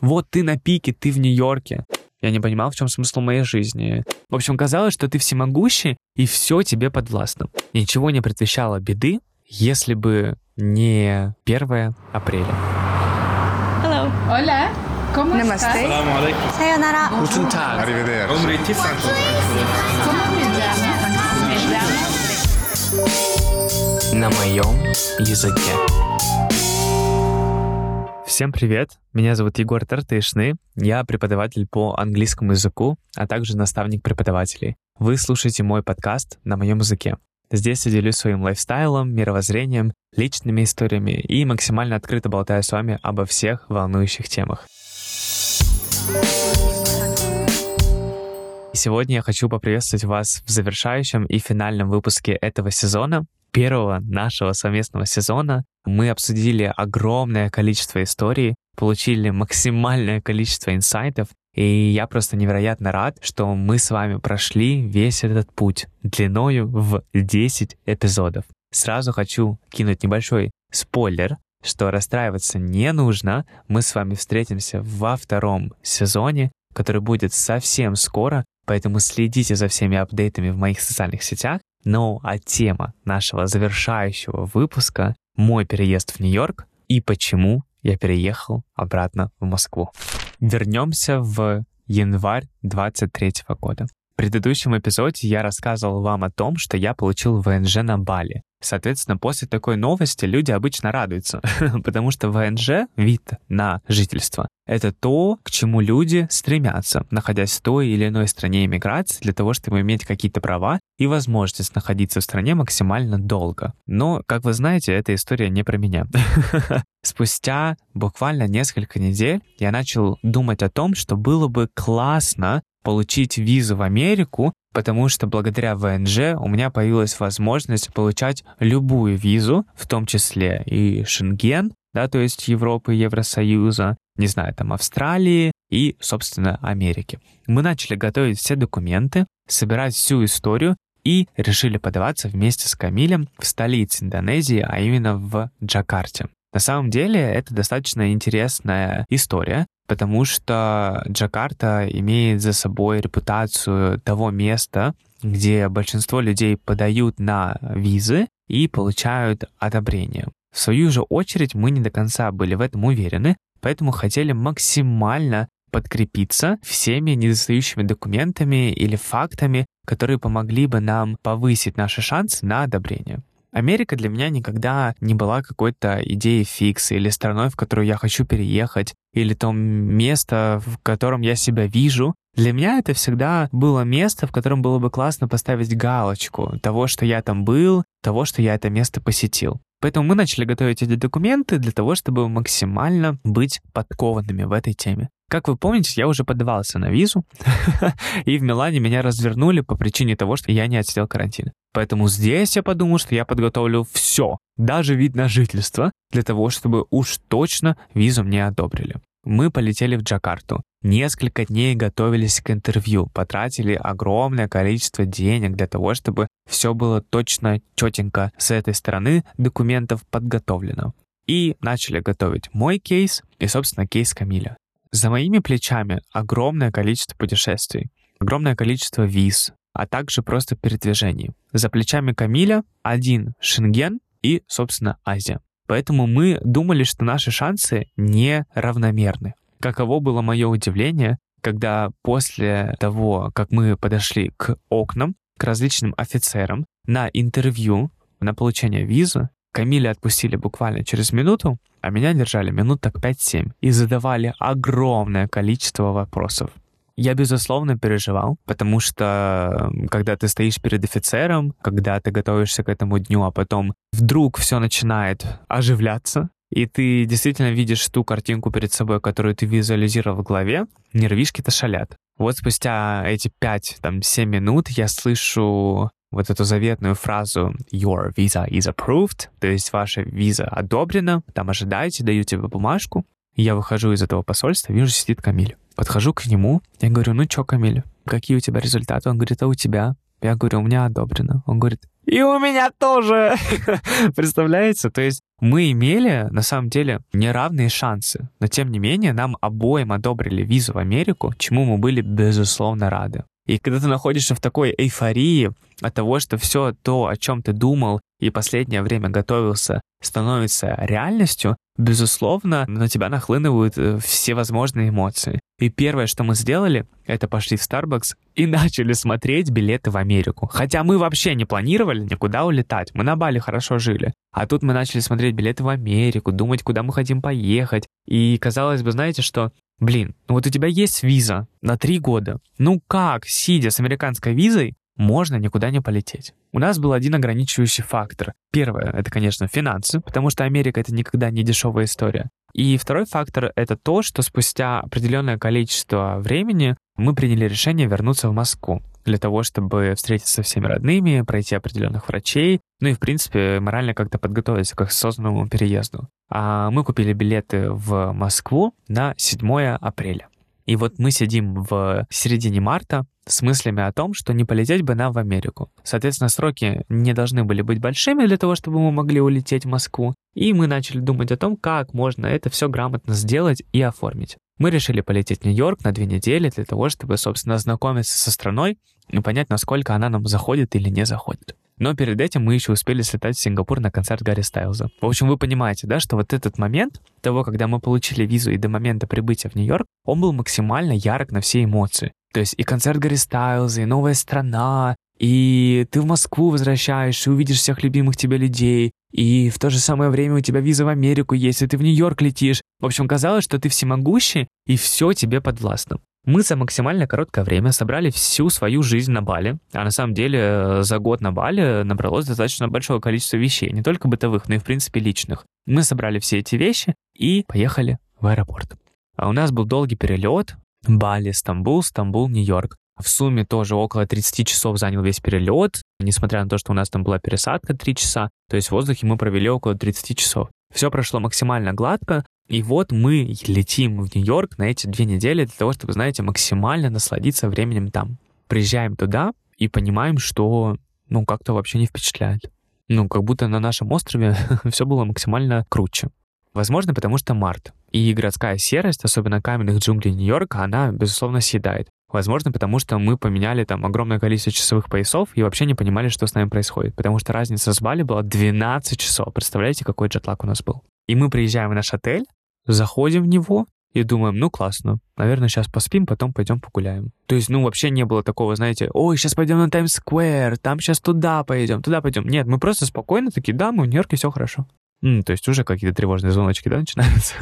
Вот ты на пике, ты в Нью-Йорке. Я не понимал, в чем смысл моей жизни. В общем, казалось, что ты всемогущий, и все тебе подвластно. И ничего не предвещало беды, если бы не 1 апреля. Hello. Hola. ¿Cómo estás? Assalamu alaikum. Sayonara. Guten Tag. Arrivederci. Omriti santo. На моем языке. Всем привет, меня зовут Егор Тартышный, я преподаватель по английскому языку, а также наставник преподавателей. Вы слушаете мой подкаст «На моем языке». Здесь я делюсь своим лайфстайлом, мировоззрением, личными историями и максимально открыто болтаю с вами обо всех волнующих темах. И сегодня я хочу поприветствовать вас в завершающем и финальном выпуске этого сезона. Первого нашего совместного сезона мы обсудили огромное количество историй, получили максимальное количество инсайтов, и я просто невероятно рад, что мы с вами прошли весь этот путь длиною в 10 эпизодов. Сразу хочу кинуть небольшой спойлер, что расстраиваться не нужно, мы с вами встретимся во 2 сезоне, который будет совсем скоро, поэтому следите за всеми апдейтами в моих социальных сетях. Ну, а тема нашего завершающего выпуска — мой переезд в Нью-Йорк и почему я переехал обратно в Москву. Вернемся в январь 23-го года. В предыдущем эпизоде я рассказывал вам о том, что я получил ВНЖ на Бали. Соответственно, после такой новости люди обычно радуются, потому что ВНЖ, вид на жительство, это то, к чему люди стремятся, находясь в той или иной стране эмиграции, для того, чтобы иметь какие-то права и возможность находиться в стране максимально долго. Но, как вы знаете, эта история не про меня. Спустя буквально несколько недель я начал думать о том, что было бы классно получить визу в Америку, потому что благодаря ВНЖ у меня появилась возможность получать любую визу, в том числе и Шенген, да, то есть Европы, Евросоюза, не знаю, там Австралии и, собственно, Америки. Мы начали готовить все документы, собирать всю историю и решили подаваться вместе с Камилем в столице Индонезии, а именно в Джакарте. На самом деле это достаточно интересная история, потому что Джакарта имеет за собой репутацию того места, где большинство людей подают на визы и получают одобрение. В свою же очередь мы не до конца были в этом уверены, поэтому хотели максимально подкрепиться всеми недостающими документами или фактами, которые помогли бы нам повысить наши шансы на одобрение. Америка для меня никогда не была какой-то идеей фикс или страной, в которую я хочу переехать, или то место, в котором я себя вижу. Для меня это всегда было место, в котором было бы классно поставить галочку того, что я там был, того, что я это место посетил. Поэтому мы начали готовить эти документы для того, чтобы максимально быть подкованными в этой теме. Как вы помните, я уже подавался на визу, и в Милане меня развернули по причине того, что я не отсидел карантин. Поэтому здесь я подумал, что я подготовлю все, даже вид на жительство, для того, чтобы уж точно визу мне одобрили. Мы полетели в Джакарту. Несколько дней готовились к интервью, потратили огромное количество денег для того, чтобы все было точно, четенько с этой стороны документов подготовлено. И начали готовить мой кейс и, собственно, кейс Камиля. За моими плечами огромное количество путешествий, огромное количество виз, а также просто передвижений. За плечами Камиля 1 Шенген и, собственно, Азия. Поэтому мы думали, что наши шансы не равномерны. Каково было мое удивление, когда после того, как мы подошли к окнам, к различным офицерам, на интервью, на получение визы, Камиля отпустили буквально через минуту, а меня держали минут так 5-7 и задавали огромное количество вопросов. Я, безусловно, переживал, потому что, когда ты стоишь перед офицером, когда ты готовишься к этому дню, а потом вдруг все начинает оживляться, и ты действительно видишь ту картинку перед собой, которую ты визуализировал в голове, нервишки-то шалят. Вот спустя эти 5-7 минут я слышу вот эту заветную фразу «Your visa is approved», то есть ваша виза одобрена, там ожидайте, даю тебе бумажку. Я выхожу из этого посольства, вижу, сидит Камиль. Подхожу к нему, я говорю, ну чё, Камиль, какие у тебя результаты? Он говорит, а у тебя? Я говорю, у меня одобрено. Он говорит, И у меня тоже. Представляете? То есть мы имели, на самом деле, неравные шансы. Но, тем не менее, нам обоим одобрили визу в Америку, чему мы были, безусловно, рады. И когда ты находишься в такой эйфории от того, что все то, о чем ты думал и последнее время готовился, становится реальностью, безусловно, на тебя нахлынывают всевозможные эмоции. И первое, что мы сделали, это пошли в Starbucks и начали смотреть билеты в Америку. Хотя мы вообще не планировали никуда улетать. Мы на Бали хорошо жили. А тут мы начали смотреть билеты в Америку, думать, куда мы хотим поехать. И казалось бы, знаете, что... Блин, вот у тебя есть виза на 3 года. Ну как, сидя с американской визой, можно никуда не полететь? У нас был один ограничивающий фактор. Первое, это, конечно, финансы, потому что Америка — это никогда не дешевая история. И второй фактор — это то, что спустя определенное количество времени мы приняли решение вернуться в Москву для того, чтобы встретиться со всеми родными, пройти определенных врачей, ну и, в принципе, морально как-то подготовиться к осознанному переезду. А мы купили билеты в Москву на 7 апреля. И вот мы сидим в середине марта с мыслями о том, что не полететь бы нам в Америку. Соответственно, сроки не должны были быть большими для того, чтобы мы могли улететь в Москву. И мы начали думать о том, как можно это все грамотно сделать и оформить. Мы решили полететь в Нью-Йорк на 2 недели для того, чтобы, собственно, ознакомиться со страной и понять, насколько она нам заходит или не заходит. Но перед этим мы еще успели слетать в Сингапур на концерт Гарри Стайлза. В общем, вы понимаете, да, что вот этот момент того, когда мы получили визу и до момента прибытия в Нью-Йорк, он был максимально ярок на все эмоции. То есть и концерт Гарри Стайлза, и новая страна, и ты в Москву возвращаешься, увидишь всех любимых тебя людей, и в то же самое время у тебя виза в Америку есть, и ты в Нью-Йорк летишь. В общем, казалось, что ты всемогущий, и все тебе подвластно. Мы за максимально короткое время собрали всю свою жизнь на Бали, а на самом деле за год на Бали набралось достаточно большое количество вещей, не только бытовых, но и, в принципе, личных. Мы собрали все эти вещи и поехали в аэропорт. А у нас был долгий перелет: Бали, Стамбул, Стамбул, Нью-Йорк. В сумме тоже около 30 часов занял весь перелет, несмотря на то, что у нас там была пересадка 3 часа, то есть в воздухе мы провели около 30 часов. Все прошло максимально гладко. И вот мы летим в Нью-Йорк на эти 2 недели для того, чтобы, знаете, максимально насладиться временем там. Приезжаем туда и понимаем, что, ну, как-то вообще не впечатляет. Ну, как будто на нашем острове все было максимально круче. Возможно, потому что март. И городская серость, особенно каменных джунглей Нью-Йорка, она, безусловно, съедает. Возможно, потому что мы поменяли там огромное количество часовых поясов и вообще не понимали, что с нами происходит. Потому что разница с Бали была 12 часов. Представляете, какой джетлаг у нас был? И мы приезжаем в наш отель, заходим в него и думаем, ну классно, наверное, сейчас поспим, потом пойдем погуляем. То есть, ну, вообще не было такого, знаете, ой, сейчас пойдем на Таймс-сквер, там сейчас туда пойдем. Нет, мы просто спокойно такие, да, мы в Нью-Йорке, все хорошо. То есть уже какие-то тревожные звоночки, да, начинаются?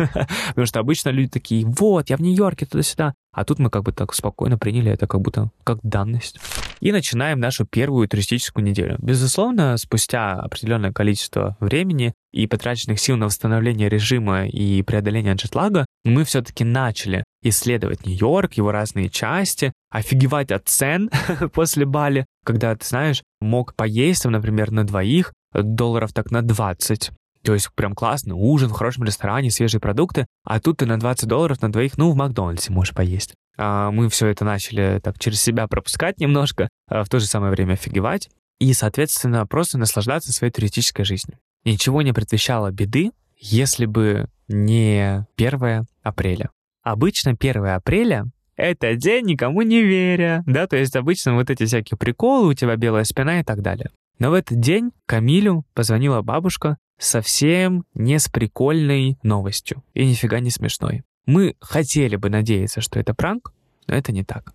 Потому что обычно люди такие, вот, я в Нью-Йорке, туда-сюда. А тут мы как бы так спокойно приняли это как будто как данность. И начинаем нашу первую туристическую неделю. Безусловно, спустя определенное количество времени и потраченных сил на восстановление режима и преодоление джетлага, мы все-таки начали исследовать Нью-Йорк, его разные части, офигевать от цен после Бали, когда, ты знаешь, мог поесть, например, на 2 долларов так на 20. То есть прям классно, ужин в хорошем ресторане, свежие продукты, а тут ты на 20 долларов на 2, ну, в Макдональдсе можешь поесть. Мы все это начали так через себя пропускать немножко, в то же самое время офигевать и, соответственно, просто наслаждаться своей туристической жизнью. Ничего не предвещало беды, если бы не 1 апреля. Обычно 1 апреля — это день никому не веря, да, то есть обычно вот эти всякие приколы, у тебя белая спина и так далее. Но в этот день Камилю позвонила бабушка совсем не с прикольной новостью и нифига не смешной. Мы хотели бы надеяться, что это пранк, но это не так.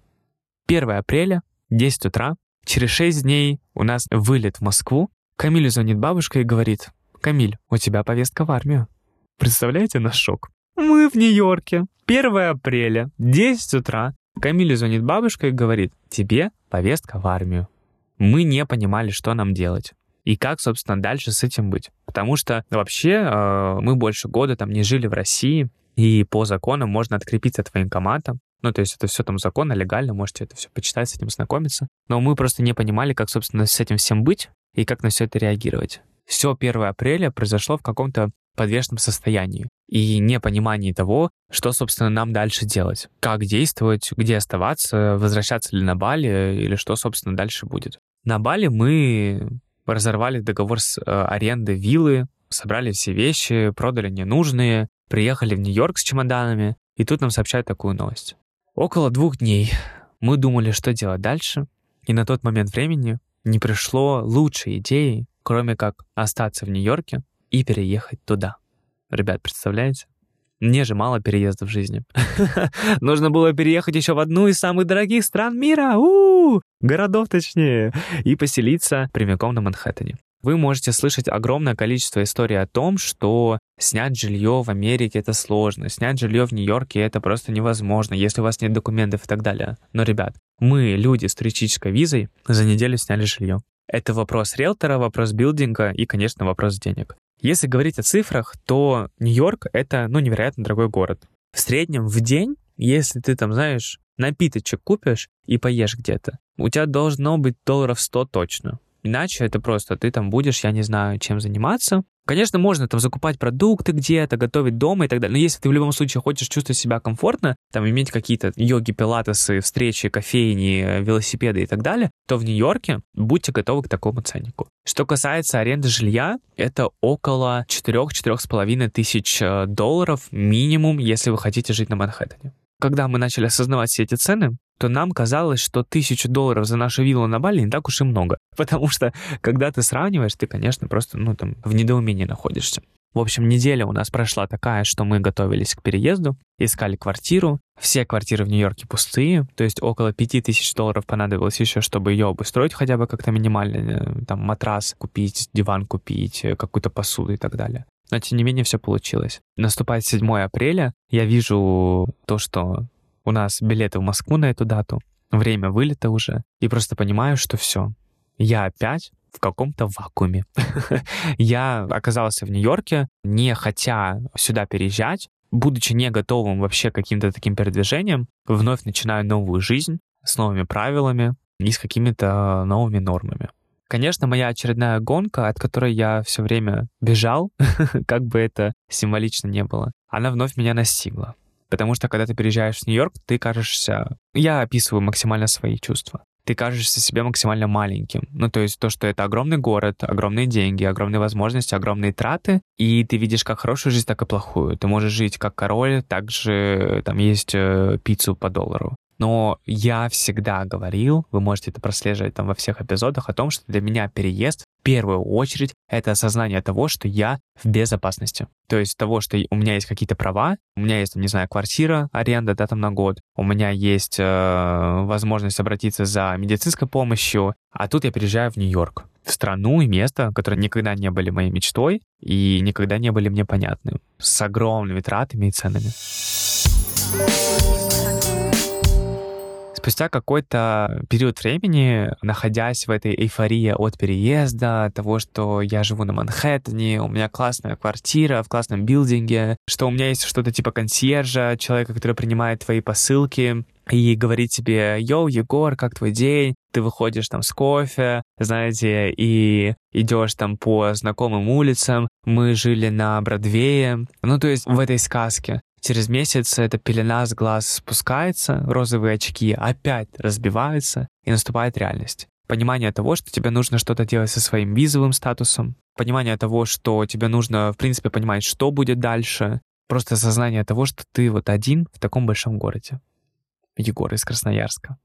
1 апреля, 10 утра, через 6 дней у нас вылет в Москву. Камилю звонит бабушка и говорит: «Камиль, у тебя повестка в армию». Представляете наш шок? Мы в Нью-Йорке, 1 апреля, 10 утра. Камилю звонит бабушка и говорит: «Тебе повестка в армию». Мы не понимали, что нам делать. И как, собственно, дальше с этим быть. Потому что вообще мы больше года там не жили в России, и по закону можно открепиться от военкомата. Ну, то есть это все там законно, легально, можете это все почитать, с этим знакомиться. Но мы просто не понимали, как, собственно, с этим всем быть и как на все это реагировать. Все 1 апреля произошло в каком-то подвешенном состоянии и непонимании того, что, собственно, нам дальше делать. Как действовать, где оставаться, возвращаться ли на Бали или что, собственно, дальше будет. На Бали мы разорвали договор с аренды виллы, собрали все вещи, продали ненужные, приехали в Нью-Йорк с чемоданами, и тут нам сообщают такую новость. Около 2 дней мы думали, что делать дальше, и на тот момент времени не пришло лучшей идеи, кроме как остаться в Нью-Йорке и переехать туда. Ребят, представляете? Мне же мало переездов в жизни. Нужно было переехать еще в одну из самых дорогих стран мира, городов точнее, и поселиться прямиком на Манхэттене. Вы можете слышать огромное количество историй о том, что снять жилье в Америке — это сложно, снять жилье в Нью-Йорке — это просто невозможно, если у вас нет документов и так далее. Но, ребят, мы, люди с туристической визой, за неделю сняли жилье. Это вопрос риэлтора, вопрос билдинга и, конечно, вопрос денег. Если говорить о цифрах, то Нью-Йорк — это, невероятно дорогой город. В среднем в день, если ты там, напиточек купишь и поешь где-то, у тебя должно быть $100 точно. Иначе это просто ты там будешь, я не знаю, чем заниматься. Конечно, можно там закупать продукты где-то, готовить дома и так далее. Но если ты в любом случае хочешь чувствовать себя комфортно, там иметь какие-то йоги, пилатесы, встречи, кофейни, велосипеды и так далее, то в Нью-Йорке будьте готовы к такому ценнику. Что касается аренды жилья, это около 4-4,5 тысяч долларов минимум, если вы хотите жить на Манхэттене. Когда мы начали осознавать все эти цены, то нам казалось, что $1000 за нашу виллу на Бали не так уж и много. Потому что, когда ты сравниваешь, ты, конечно, просто, в недоумении находишься. В общем, неделя у нас прошла такая, что мы готовились к переезду, искали квартиру. Все квартиры в Нью-Йорке пустые, то есть около $5000 понадобилось еще, чтобы ее обустроить хотя бы как-то минимально. Там матрас купить, диван купить, какую-то посуду и так далее. Но, тем не менее, все получилось. Наступает 7 апреля, я вижу то, что у нас билеты в Москву на эту дату, время вылета уже, и просто понимаю, что все, я опять в каком-то вакууме. Я оказался в Нью-Йорке, не хотя сюда переезжать, будучи не готовым вообще к каким-то таким передвижениям, вновь начинаю новую жизнь с новыми правилами и с какими-то новыми нормами. Конечно, моя очередная гонка, от которой я все время бежал, как бы это символично не было, она вновь меня настигла. Потому что, когда ты переезжаешь в Нью-Йорк, ты кажешься... Я описываю максимально свои чувства. Ты кажешься себе максимально маленьким. То есть то, что это огромный город, огромные деньги, огромные возможности, огромные траты. И ты видишь как хорошую жизнь, так и плохую. Ты можешь жить как король, так же там есть пиццу по $1. Но я всегда говорил, вы можете это прослеживать там во всех эпизодах, о том, что для меня переезд в первую очередь это осознание того, что я в безопасности. То есть того, что у меня есть какие-то права, у меня есть, квартира, аренда, там на год, у меня есть возможность обратиться за медицинской помощью, а тут я переезжаю в Нью-Йорк, в страну и место, которые никогда не были моей мечтой и никогда не были мне понятны, с огромными тратами и ценами. Спустя какой-то период времени, находясь в этой эйфории от переезда, того, что я живу на Манхэттене, у меня классная квартира в классном билдинге, что у меня есть что-то типа консьержа, человека, который принимает твои посылки и говорит тебе: «Йоу, Егор, как твой день?» Ты выходишь там с кофе, и идешь там по знакомым улицам. Мы жили на Бродвее, то есть в этой сказке. Через месяц эта пелена с глаз спускается, розовые очки опять разбиваются, и наступает реальность. Понимание того, что тебе нужно что-то делать со своим визовым статусом, понимание того, что тебе нужно, в принципе, понимать, что будет дальше, просто осознание того, что ты один в таком большом городе. Егор из Красноярска.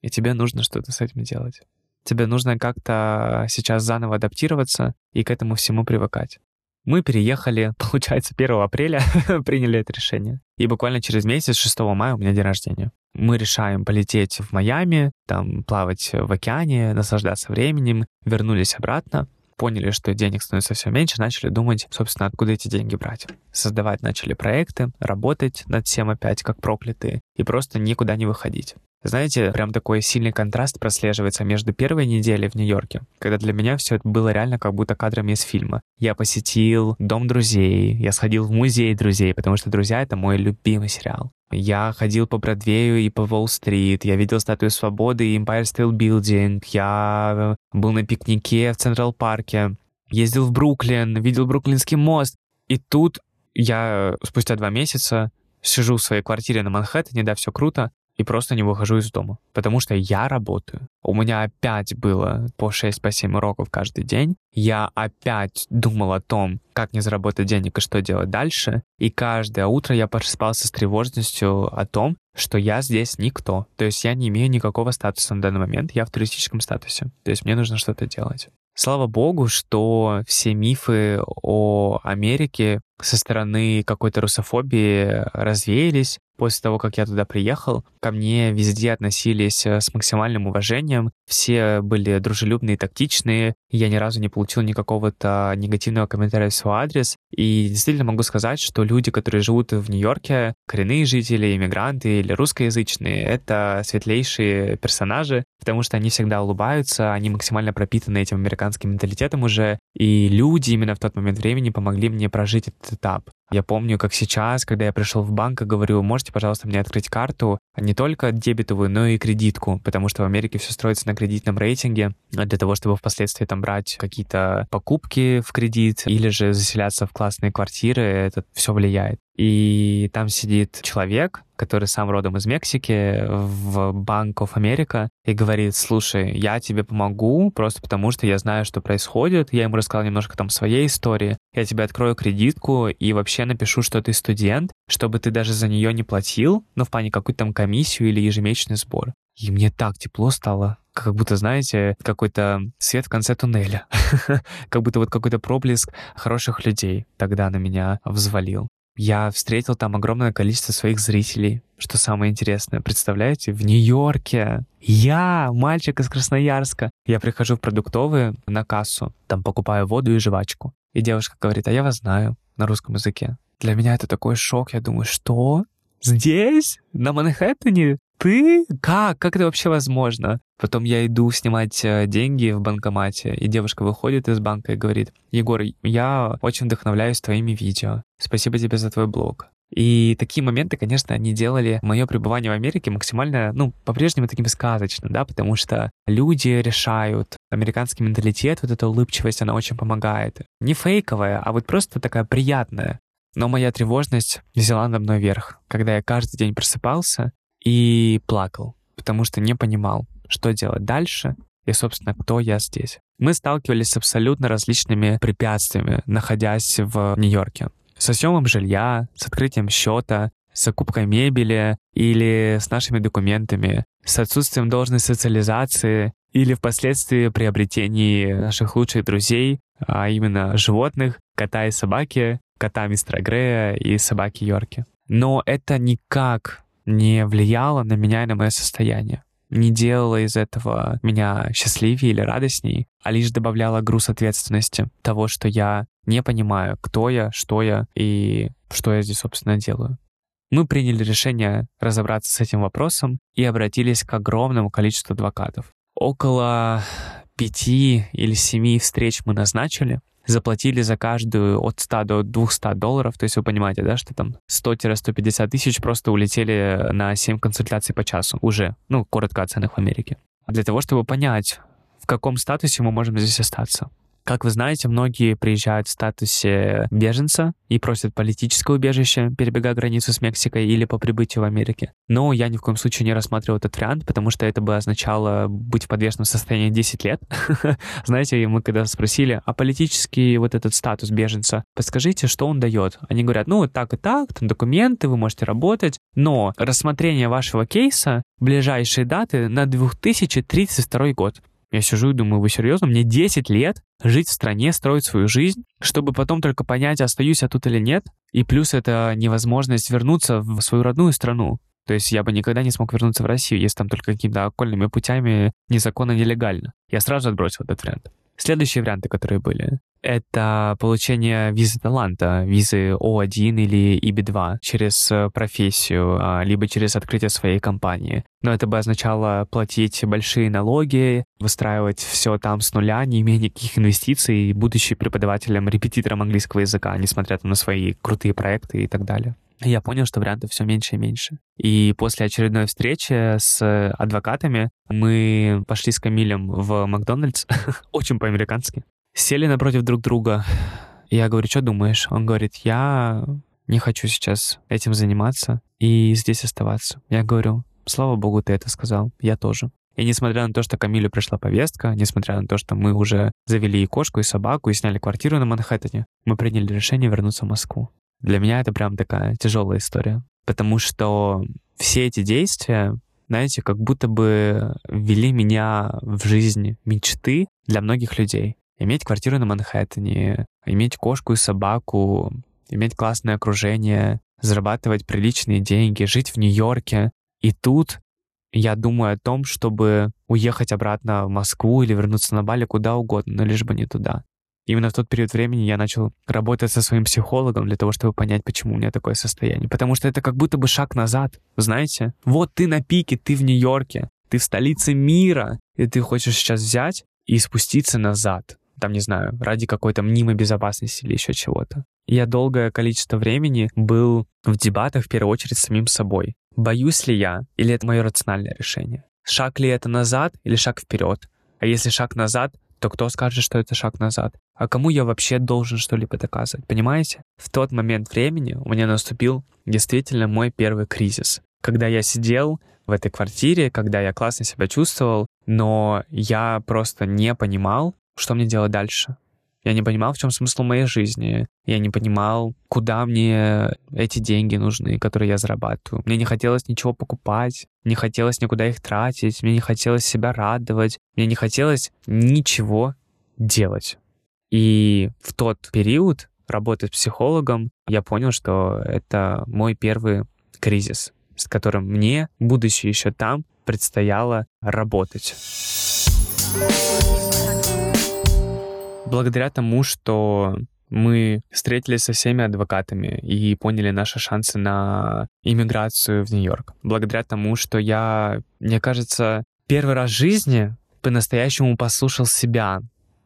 И тебе нужно что-то с этим делать. Тебе нужно как-то сейчас заново адаптироваться и к этому всему привыкать. Мы переехали, получается, 1 апреля приняли это решение. И буквально через месяц, 6 мая, у меня день рождения. Мы решаем полететь в Майами, там плавать в океане, наслаждаться временем. Вернулись обратно, поняли, что денег становится все меньше, начали думать, собственно, откуда эти деньги брать. Создавать начали проекты, работать над всем опять, как проклятые, и просто никуда не выходить. Знаете, прям такой сильный контраст прослеживается между первой неделей в Нью-Йорке, когда для меня все это было реально как будто кадрами из фильма. Я посетил Дом друзей, я сходил в музей друзей, потому что «Друзья» — это мой любимый сериал. Я ходил по Бродвею и по Уолл-стрит, я видел Статую Свободы и Empire State Building, я был на пикнике в Централ-парке, ездил в Бруклин, видел Бруклинский мост. И тут я спустя 2 месяца сижу в своей квартире на Манхэттене, да, все круто, и просто не выхожу из дома, потому что я работаю. У меня опять было по 6-7 уроков каждый день. Я опять думал о том, как мне заработать денег и что делать дальше. И каждое утро я просыпался с тревожностью о том, что я здесь никто. То есть я не имею никакого статуса на данный момент, я в туристическом статусе. То есть мне нужно что-то делать. Слава богу, что все мифы о Америке со стороны какой-то русофобии развеялись. После того, как я туда приехал, ко мне везде относились с максимальным уважением. Все были дружелюбные, тактичные. Я ни разу не получил никакого-то негативного комментария в свой адрес. И действительно могу сказать, что люди, которые живут в Нью-Йорке, коренные жители, иммигранты или русскоязычные, это светлейшие персонажи, потому что они всегда улыбаются, они максимально пропитаны этим американским менталитетом уже. И люди именно в тот момент времени помогли мне прожить этот этап. Я помню, как сейчас, когда я пришел в банк и говорю, можете, пожалуйста, мне открыть карту, не только дебетовую, но и кредитку, потому что в Америке все строится на кредитном рейтинге, для того, чтобы впоследствии там брать какие-то покупки в кредит или же заселяться в классные квартиры, это все влияет. И там сидит человек, который сам родом из Мексики, в Bank of America, и говорит, слушай, я тебе помогу, просто потому что я знаю, что происходит, я ему рассказал немножко там своей истории, я тебе открою кредитку и вообще напишу, что ты студент, чтобы ты даже за нее не платил, ну, в плане какую-то там комиссию или ежемесячный сбор. И мне так тепло стало, как будто, знаете, какой-то свет в конце туннеля, как будто вот какой-то проблеск хороших людей тогда на меня взвалил. Я встретил там огромное количество своих зрителей, что самое интересное. Представляете, в Нью-Йорке я, мальчик из Красноярска, я прихожу в продуктовые на кассу, там покупаю воду и жвачку. И девушка говорит, а я вас знаю на русском языке. Для меня это такой шок, я думаю, что? Здесь? На Манхэттене? Ты? Как? Как это вообще возможно? Потом я иду снимать деньги в банкомате, и девушка выходит из банка и говорит, Егор, я очень вдохновляюсь твоими видео. Спасибо тебе за твой блог. И такие моменты, конечно, они делали мое пребывание в Америке максимально, ну, по-прежнему таким сказочным, да, потому что люди решают, американский менталитет, вот эта улыбчивость, она очень помогает. Не фейковая, а вот просто такая приятная. Но моя тревожность взяла надо мной верх, когда я каждый день просыпался и плакал, потому что не понимал, что делать дальше и, собственно, кто я здесь. Мы сталкивались с абсолютно различными препятствиями, находясь в Нью-Йорке. Со съемом жилья, с открытием счета, с закупкой мебели или с нашими документами, с отсутствием должной социализации или впоследствии приобретении наших лучших друзей, а именно животных, кота и собаки, кота Мистера Грея и собаки Йорки. Но это никак не влияло на меня и на мое состояние. Не делала из этого меня счастливее или радостней, а лишь добавляла груз ответственности того, что я не понимаю, кто я, что я и что я здесь, собственно, делаю. Мы приняли решение разобраться с этим вопросом и обратились к огромному количеству адвокатов. Около 5 или 7 встреч мы назначили, заплатили за каждую от 100 до 200 долларов, то есть вы понимаете, да, что там 100-150 тысяч просто улетели на 7 консультаций по часу уже, ну, коротко о ценах в Америке. Для того, чтобы понять, в каком статусе мы можем здесь остаться. Как вы знаете, многие приезжают в статусе беженца и просят политическое убежище, перебегая границу с Мексикой или по прибытию в Америке. Но я ни в коем случае не рассматривал этот вариант, потому что это бы означало быть в подвешенном состоянии 10 лет. Знаете, мы когда спросили, а политический вот этот статус беженца, подскажите, что он дает? Они говорят, ну так и так, там документы, вы можете работать, но рассмотрение вашего кейса, ближайшие даты на 2032 год. Я сижу и думаю, вы серьезно? Мне 10 лет жить в стране, строить свою жизнь, чтобы потом только понять, остаюсь я тут или нет. И плюс это невозможность вернуться в свою родную страну. То есть я бы никогда не смог вернуться в Россию, если там только какими-то окольными путями, незаконно, нелегально. Я сразу отбросил этот вариант. Следующие варианты, которые были, это получение визы таланта, визы О1 или ИБ2 через профессию, либо через открытие своей компании. Но это бы означало платить большие налоги, выстраивать все там с нуля, не имея никаких инвестиций, будучи преподавателем, репетитором английского языка, несмотря на свои крутые проекты и так далее. Я понял, что вариантов все меньше и меньше. И после очередной встречи с адвокатами мы пошли с Камилем в Макдональдс, очень по-американски, сели напротив друг друга. Я говорю, что думаешь? Он говорит, я не хочу сейчас этим заниматься и здесь оставаться. Я говорю, Слава богу, ты это сказал. Я тоже. И несмотря на то, что Камилю пришла повестка, несмотря на то, что мы уже завели и кошку, и собаку, и сняли квартиру на Манхэттене, мы приняли решение вернуться в Москву. Для меня это прям такая тяжелая история. Потому что все эти действия, знаете, как будто бы ввели меня в жизнь мечты для многих людей. Иметь квартиру на Манхэттене, иметь кошку и собаку, иметь классное окружение, зарабатывать приличные деньги, жить в Нью-Йорке. И тут я думаю о том, чтобы уехать обратно в Москву или вернуться на Бали, куда угодно, но лишь бы не туда. Именно в тот период времени я начал работать со своим психологом для того, чтобы понять, почему у меня такое состояние. Потому что это как будто бы шаг назад, знаете? Вот ты на пике, ты в Нью-Йорке, ты в столице мира, и ты хочешь сейчас взять и спуститься назад. Там, не знаю, ради какой-то мнимой безопасности или еще чего-то. Я долгое количество времени был в дебатах, в первую очередь, с самим собой. Боюсь ли я, или это мое рациональное решение? Шаг ли это назад или шаг вперед? А если шаг назад, то кто скажет, что это шаг назад? А кому я вообще должен что-либо доказывать? Понимаете? В тот момент времени у меня наступил действительно мой первый кризис. Когда я сидел в этой квартире, когда я классно себя чувствовал, но я просто не понимал, что мне делать дальше. Я не понимал, в чем смысл моей жизни. Я не понимал, куда мне эти деньги нужны, которые я зарабатываю. Мне не хотелось ничего покупать, не хотелось никуда их тратить, мне не хотелось себя радовать, мне не хотелось ничего делать. И в тот период работы с психологом я понял, что это мой первый кризис, с которым мне, будучи еще там, предстояло работать. Благодаря тому, что мы встретились со всеми адвокатами и поняли наши шансы на иммиграцию в Нью-Йорк. Благодаря тому, что я, мне кажется, первый раз в жизни по-настоящему послушал себя,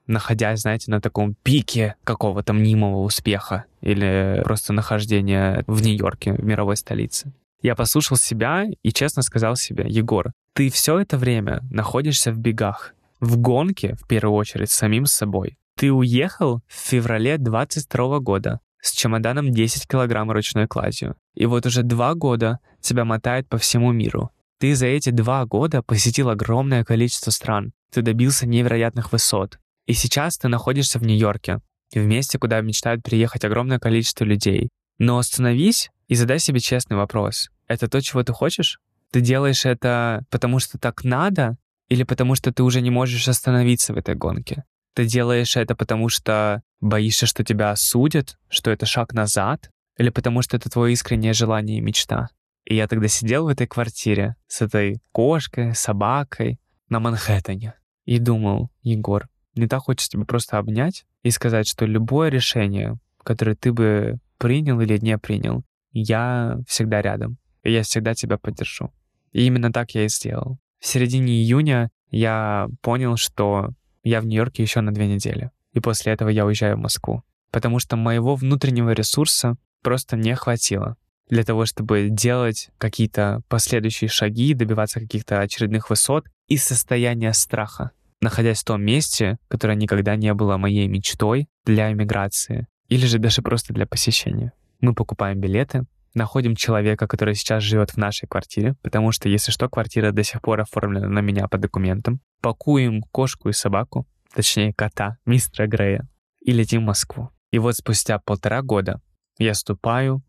находясь, знаете, на таком пике какого-то мнимого успеха или просто нахождения в Нью-Йорке, в мировой столице. Я послушал себя и честно сказал себе: Егор, ты все это время находишься в бегах, в гонке, в первую очередь, с самим собой. Ты уехал в феврале 22 года с чемоданом 10 килограмм ручной кладью. И вот уже 2 года тебя мотает по всему миру. Ты за эти 2 года посетил огромное количество стран. Ты добился невероятных высот. И сейчас ты находишься в Нью-Йорке, в месте, куда мечтают приехать огромное количество людей. Но остановись и задай себе честный вопрос. Это то, чего ты хочешь? Ты делаешь это потому, что так надо? Или потому, что ты уже не можешь остановиться в этой гонке? Ты делаешь это потому, что боишься, что тебя осудят, что это шаг назад? Или потому, что это твое искреннее желание и мечта? И я тогда сидел в этой квартире с этой кошкой, собакой на Манхэттене и думал: Егор, мне так хочется тебя просто обнять и сказать, что любое решение, которое ты бы принял или не принял, я всегда рядом, и я всегда тебя поддержу. И именно так я и сделал. В середине июня я понял, что я в Нью-Йорке еще на 2 недели. И после этого я уезжаю в Москву. Потому что моего внутреннего ресурса просто не хватило для того, чтобы делать какие-то последующие шаги, добиваться каких-то очередных высот из состояния страха, находясь в том месте, которое никогда не было моей мечтой для эмиграции или же даже просто для посещения. Мы покупаем билеты, находим человека, который сейчас живет в нашей квартире, потому что, если что, квартира до сих пор оформлена на меня по документам. Пакуем кошку и собаку, точнее кота, мистера Грея, и летим в Москву. И вот спустя 1,5 года я ступаю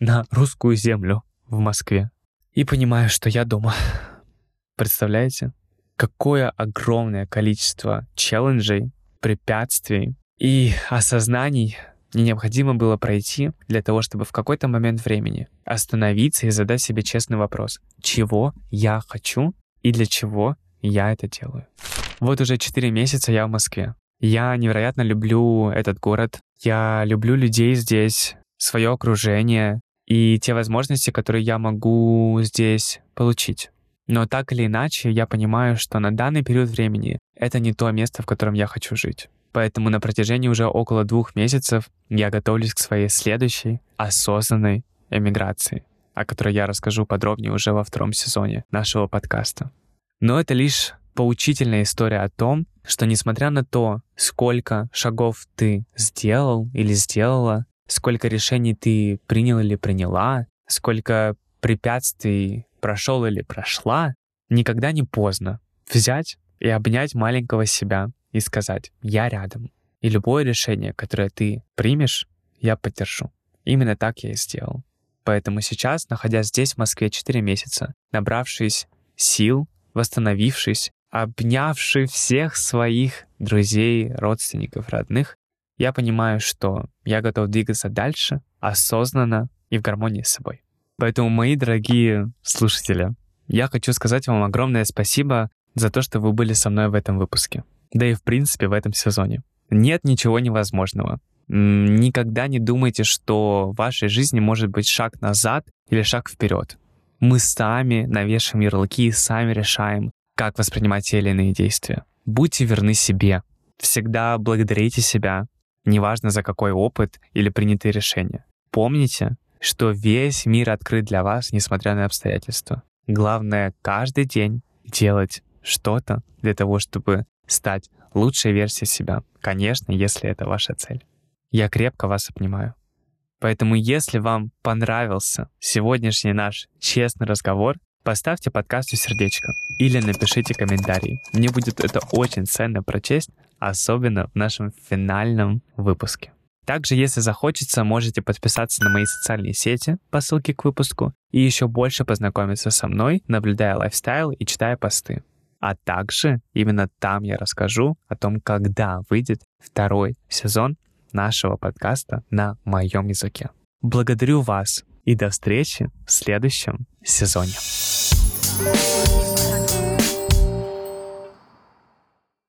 на русскую землю в Москве и понимаю, что я дома. Представляете, какое огромное количество челленджей, препятствий и осознаний мне необходимо было пройти для того, чтобы в какой-то момент времени остановиться и задать себе честный вопрос: чего я хочу и для чего я это делаю? Вот уже 4 месяца я в Москве. Я невероятно люблю этот город. Я люблю людей здесь, свое окружение и те возможности, которые я могу здесь получить. Но так или иначе, я понимаю, что на данный период времени это не то место, в котором я хочу жить. Поэтому на протяжении уже около 2 месяцев я готовлюсь к своей следующей осознанной эмиграции, о которой я расскажу подробнее уже во 2 сезоне нашего подкаста. Но это лишь поучительная история о том, что несмотря на то, сколько шагов ты сделал или сделала, сколько решений ты принял или приняла, сколько препятствий прошел или прошла, никогда не поздно взять и обнять маленького себя и сказать «я рядом». И любое решение, которое ты примешь, я поддержу. Именно так я и сделал. Поэтому сейчас, находясь здесь, в Москве 4 месяца, набравшись сил, восстановившись, обнявши всех своих друзей, родственников, родных, я понимаю, что я готов двигаться дальше, осознанно и в гармонии с собой. Поэтому, мои дорогие слушатели, я хочу сказать вам огромное спасибо за то, что вы были со мной в этом выпуске. Да и, в принципе, в этом сезоне. Нет ничего невозможного. Никогда не думайте, что в вашей жизни может быть шаг назад или шаг вперед. Мы сами навешиваем ярлыки и сами решаем, как воспринимать те или иные действия. Будьте верны себе. Всегда благодарите себя, неважно за какой опыт или принятые решения. Помните, что весь мир открыт для вас, несмотря на обстоятельства. Главное, каждый день делать что-то для того, чтобы стать лучшей версией себя. Конечно, если это ваша цель. Я крепко вас обнимаю. Поэтому, если вам понравился сегодняшний наш честный разговор, поставьте подкасту сердечко или напишите комментарий. Мне будет это очень ценно прочесть, особенно в нашем финальном выпуске. Также, если захочется, можете подписаться на мои социальные сети по ссылке к выпуску и еще больше познакомиться со мной, наблюдая лайфстайл и читая посты. А также именно там я расскажу о том, когда выйдет второй сезон нашего подкаста «На моем языке». Благодарю вас и до встречи в следующем сезоне.